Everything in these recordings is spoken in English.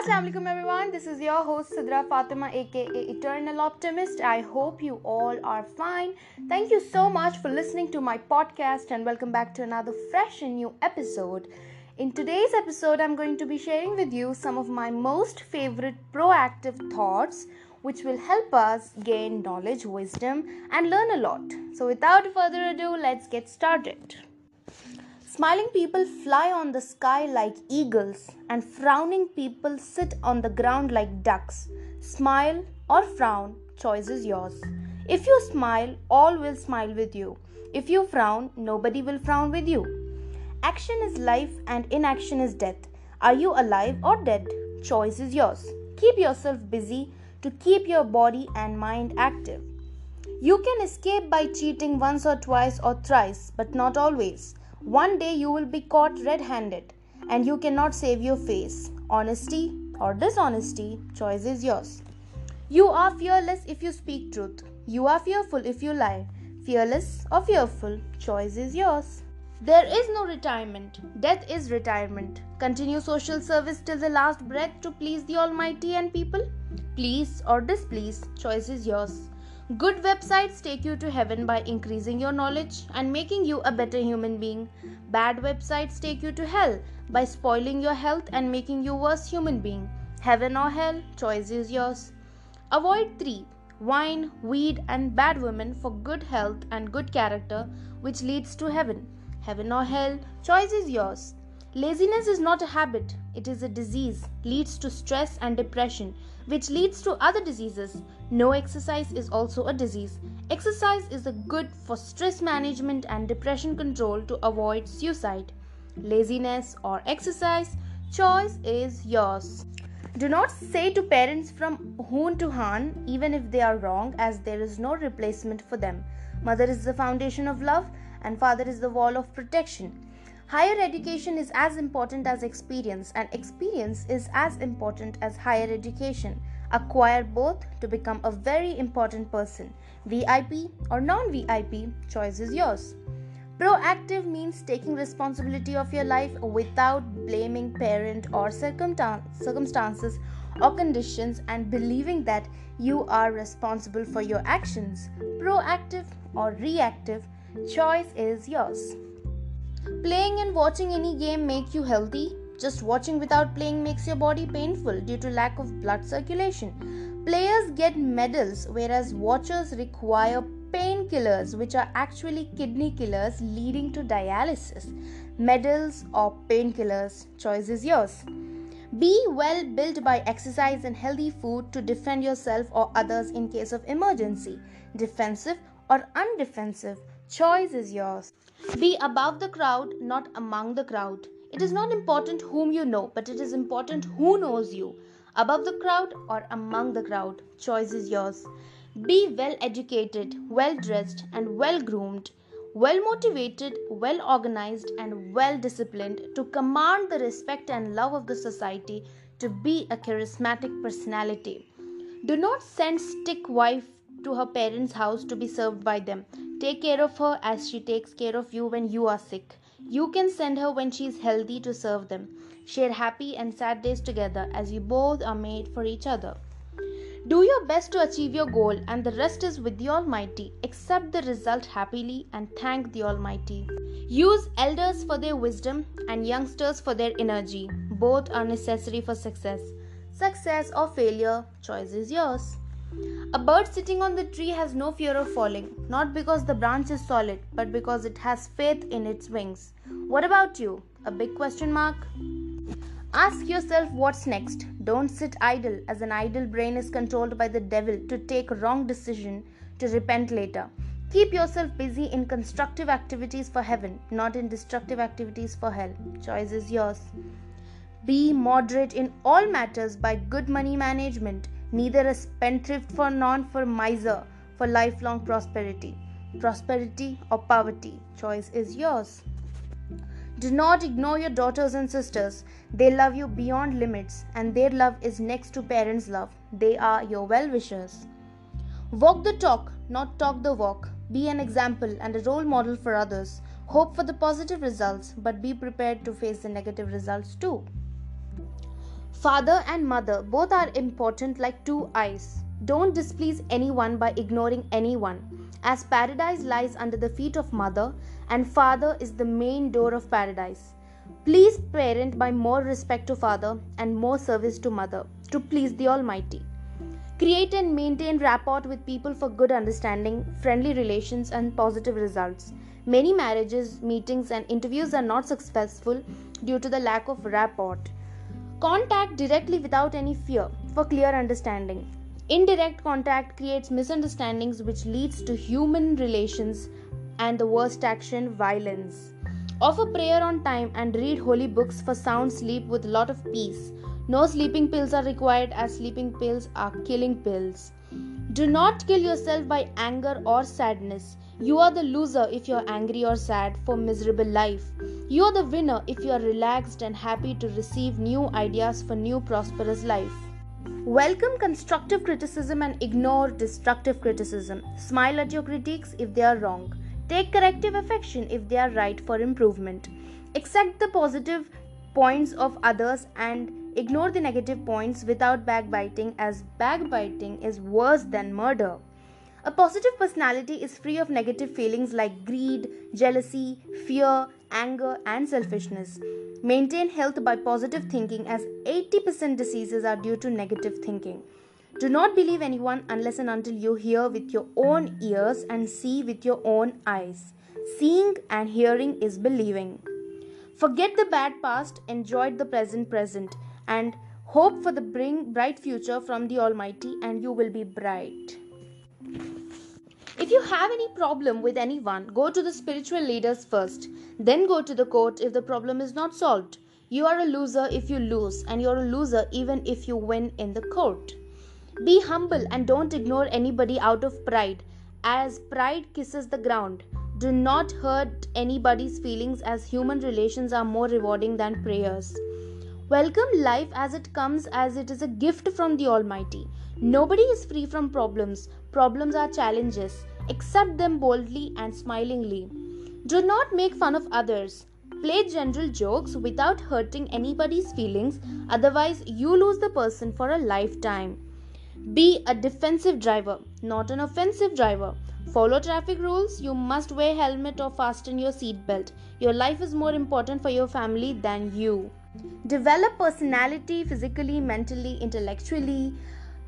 Assalamu alaikum everyone, this is your host Sidra Fatima aka Eternal Optimist. I hope you all are fine. Thank you so much for listening to my podcast and welcome back to another fresh and new episode. In today's episode, I'm going to be sharing with you some of my most favorite proactive thoughts which will help us gain knowledge, wisdom and learn a lot. So without further ado, let's get started. Smiling people fly on the sky like eagles, and frowning people sit on the ground like ducks. Smile or frown, choice is yours. If you smile, all will smile with you. If you frown, nobody will frown with you. Action is life and inaction is death. Are you alive or dead? Choice is yours. Keep yourself busy to keep your body and mind active. You can escape by cheating once or twice or thrice, but not always. One day you will be caught red-handed and you cannot save your face. Honesty or dishonesty, choice is yours. You are fearless if you speak truth. You are fearful if you lie. Fearless or fearful, choice is yours. There is no retirement. Death is retirement. Continue social service till the last breath to please the Almighty and people. Please or displease, choice is yours. Good websites take you to heaven by increasing your knowledge and making you a better human being. Bad websites take you to hell by spoiling your health and making you a worse human being. Heaven or hell, choice is yours. Avoid 3. Wine, weed and bad women for good health and good character which leads to heaven. Heaven or hell, choice is yours. Laziness is not a habit, it is a disease, leads to stress and depression, which leads to other diseases. No exercise is also a disease. Exercise is good for stress management and depression control to avoid suicide. Laziness or exercise, choice is yours. Do not say to parents from hoon to han, even if they are wrong, as there is no replacement for them. Mother is the foundation of love and father is the wall of protection. Higher education is as important as experience, and experience is as important as higher education. Acquire both to become a very important person. VIP or non-VIP, choice is yours. Proactive means taking responsibility of your life without blaming parent or circumstances or conditions and believing that you are responsible for your actions. Proactive or reactive, choice is yours. Playing and watching any game make you healthy. Just watching without playing makes your body painful due to lack of blood circulation. Players get medals, whereas watchers require painkillers, which are actually kidney killers leading to dialysis. Medals or painkillers, choice is yours. Be well built by exercise and healthy food to defend yourself or others in case of emergency. Defensive or undefensive, choice is yours. Be above the crowd, not among the crowd. It is not important whom you know, but it is important who knows you. Above the crowd or among the crowd, choice is yours. Be well educated, well dressed and well groomed, well motivated, well organized and well disciplined to command the respect and love of the society, to be a charismatic personality. Do not send stick wife to her parents' house to be served by them. Take care of her as she takes care of you when you are sick. You can send her when she is healthy to serve them. Share happy and sad days together as you both are made for each other. Do your best to achieve your goal and the rest is with the Almighty. Accept the result happily and thank the Almighty. Use elders for their wisdom and youngsters for their energy. Both are necessary for success. Success or failure, choice is yours. A bird sitting on the tree has no fear of falling, not because the branch is solid, but because it has faith in its wings. What about you? A big question mark? Ask yourself what's next. Don't sit idle, as an idle brain is controlled by the devil to take wrong decision to repent later. Keep yourself busy in constructive activities for heaven, not in destructive activities for hell. Choice is yours. Be moderate in all matters by good money management. Neither a spendthrift nor a miser for lifelong prosperity. Prosperity or poverty, choice is yours. Do not ignore your daughters and sisters. They love you beyond limits and their love is next to parents' love. They are your well-wishers. Walk the talk, not talk the walk. Be an example and a role model for others. Hope for the positive results, but be prepared to face the negative results too. Father and mother both are important like two eyes. Don't displease anyone by ignoring anyone, as paradise lies under the feet of mother and father is the main door of paradise. Please parent by more respect to father and more service to mother to please the Almighty. Create and maintain rapport with people for good understanding, friendly relations and positive results. Many marriages, meetings and interviews are not successful due to the lack of rapport. Contact directly without any fear for clear understanding. Indirect contact creates misunderstandings which leads to human relations and the worst action, violence. Offer prayer on time and read holy books for sound sleep with lot of peace. No sleeping pills are required as sleeping pills are killing pills. Do not kill yourself by anger or sadness. You are the loser if you are angry or sad for miserable life. You are the winner if you are relaxed and happy to receive new ideas for new prosperous life. Welcome constructive criticism and ignore destructive criticism. Smile at your critiques if they are wrong. Take corrective affection if they are right for improvement. Accept the positive points of others and ignore the negative points without backbiting, as backbiting is worse than murder. A positive personality is free of negative feelings like greed, jealousy, fear, anger, and selfishness. Maintain health by positive thinking, as 80% diseases are due to negative thinking. Do not believe anyone unless and until you hear with your own ears and see with your own eyes. Seeing and hearing is believing. Forget the bad past, enjoy the present, and hope for the bright future from the Almighty, and you will be bright. If you have any problem with anyone, go to the spiritual leaders first, then go to the court if the problem is not solved. You are a loser if you lose, and you are a loser even if you win in the court. Be humble and don't ignore anybody out of pride, as pride kisses the ground. Do not hurt anybody's feelings, as human relations are more rewarding than prayers. Welcome life as it comes, as it is a gift from the Almighty. Nobody is free from problems. Problems are challenges. Accept them boldly and smilingly. Do not make fun of others. Play general jokes without hurting anybody's feelings, otherwise you lose the person for a lifetime. Be a defensive driver, not an offensive driver. Follow traffic rules. You must wear helmet or fasten your seatbelt. Your life is more important for your family than you. Develop personality physically, mentally, intellectually,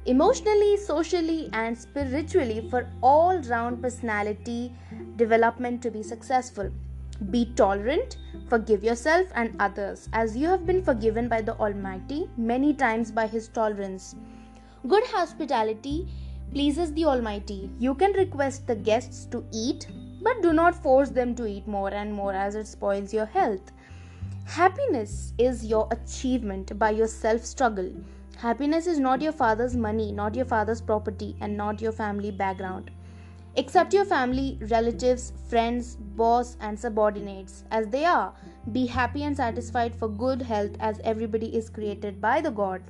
emotionally, socially, and spiritually for all-round personality development to be successful. Be tolerant. Forgive yourself and others, as you have been forgiven by the Almighty many times by His tolerance. Good hospitality pleases the Almighty. You can request the guests to eat, but do not force them to eat more and more, as it spoils your health. Happiness is your achievement by your self-struggle. Happiness is not your father's money, not your father's property, and not your family background. Accept your family, relatives, friends, boss, and subordinates as they are. Be happy and satisfied for good health, as everybody is created by the God.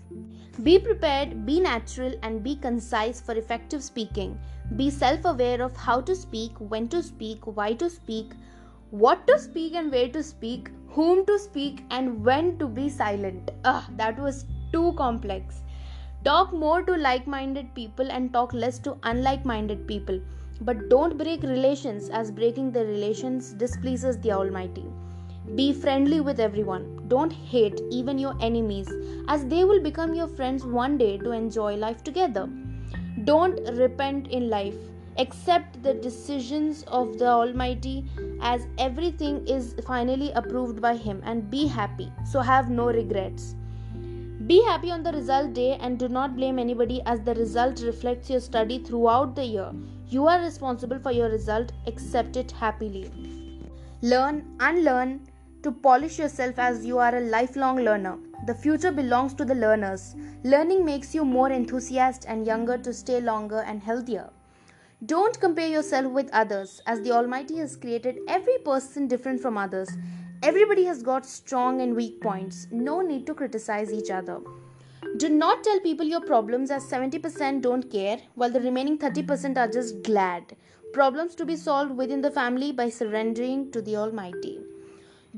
Be prepared, be natural, and be concise for effective speaking. Be self-aware of how to speak, when to speak, why to speak, what to speak and where to speak, whom to speak, and when to be silent. That was too complex. Talk more to like-minded people and talk less to unlike-minded people. But don't break relations, as breaking the relations displeases the Almighty. Be friendly with everyone. Don't hate even your enemies, as they will become your friends one day to enjoy life together. Don't repent in life. Accept the decisions of the Almighty, as everything is finally approved by Him, and be happy. So have no regrets. Be happy on the result day and do not blame anybody, as the result reflects your study throughout the year. You are responsible for your result. Accept it happily. Learn, unlearn to polish yourself, as you are a lifelong learner. The future belongs to the learners. Learning makes you more enthusiastic and younger to stay longer and healthier. Don't compare yourself with others, as the Almighty has created every person different from others. Everybody has got strong and weak points. No need to criticize each other. Do not tell people your problems, as 70% don't care, while the remaining 30% are just glad. Problems to be solved within the family by surrendering to the Almighty.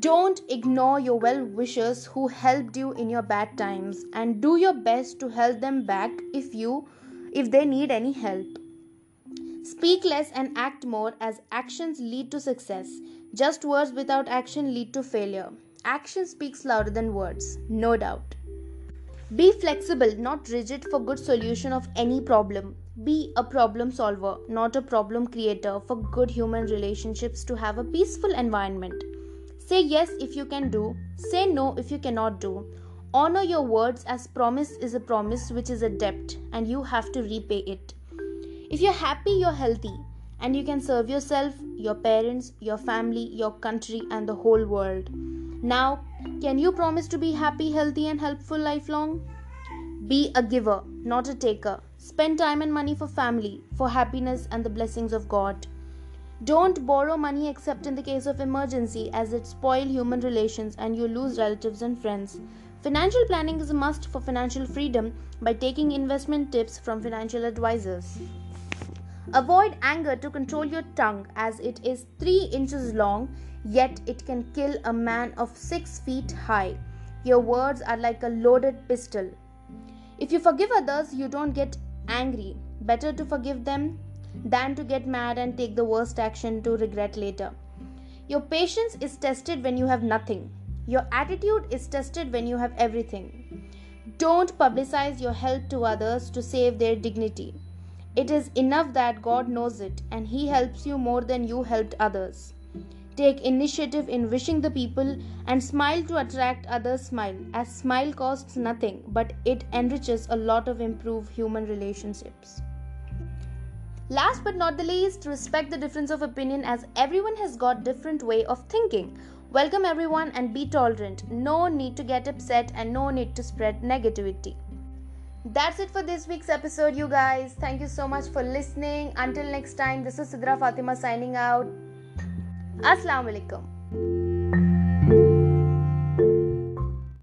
Don't ignore your well-wishers who helped you in your bad times, and do your best to help them back if they need any help. Speak less and act more, as actions lead to success. Just words without action lead to failure. Action speaks louder than words, no doubt. Be flexible, not rigid, for good solution of any problem. Be a problem solver, not a problem creator, for good human relationships to have a peaceful environment. Say yes if you can do, say no if you cannot do. Honor your words, as promise is a promise which is a debt and you have to repay it. If you're happy, you're healthy and you can serve yourself, your parents, your family, your country and the whole world. Now, can you promise to be happy, healthy and helpful lifelong? Be a giver, not a taker. Spend time and money for family, for happiness and the blessings of God. Don't borrow money except in the case of emergency, as it spoils human relations and you lose relatives and friends. Financial planning is a must for financial freedom by taking investment tips from financial advisors. Avoid anger to control your tongue, as it is 3 inches long, yet it can kill a man of 6 feet high. Your words are like a loaded pistol. If you forgive others, you don't get angry. Better to forgive them than to get mad and take the worst action to regret later. Your patience is tested when you have nothing. Your attitude is tested when you have everything. Don't publicize your help to others to save their dignity. It is enough that God knows it and He helps you more than you helped others. Take initiative in wishing the people and smile to attract others' smile, as smile costs nothing but it enriches a lot of improve human relationships. Last but not the least, respect the difference of opinion, as everyone has got different way of thinking. Welcome everyone and be tolerant. No need to get upset and no need to spread negativity. That's it for this week's episode, you guys. Thank you so much for listening. Until next time, this is Sidra Fatima signing out. Assalamualaikum.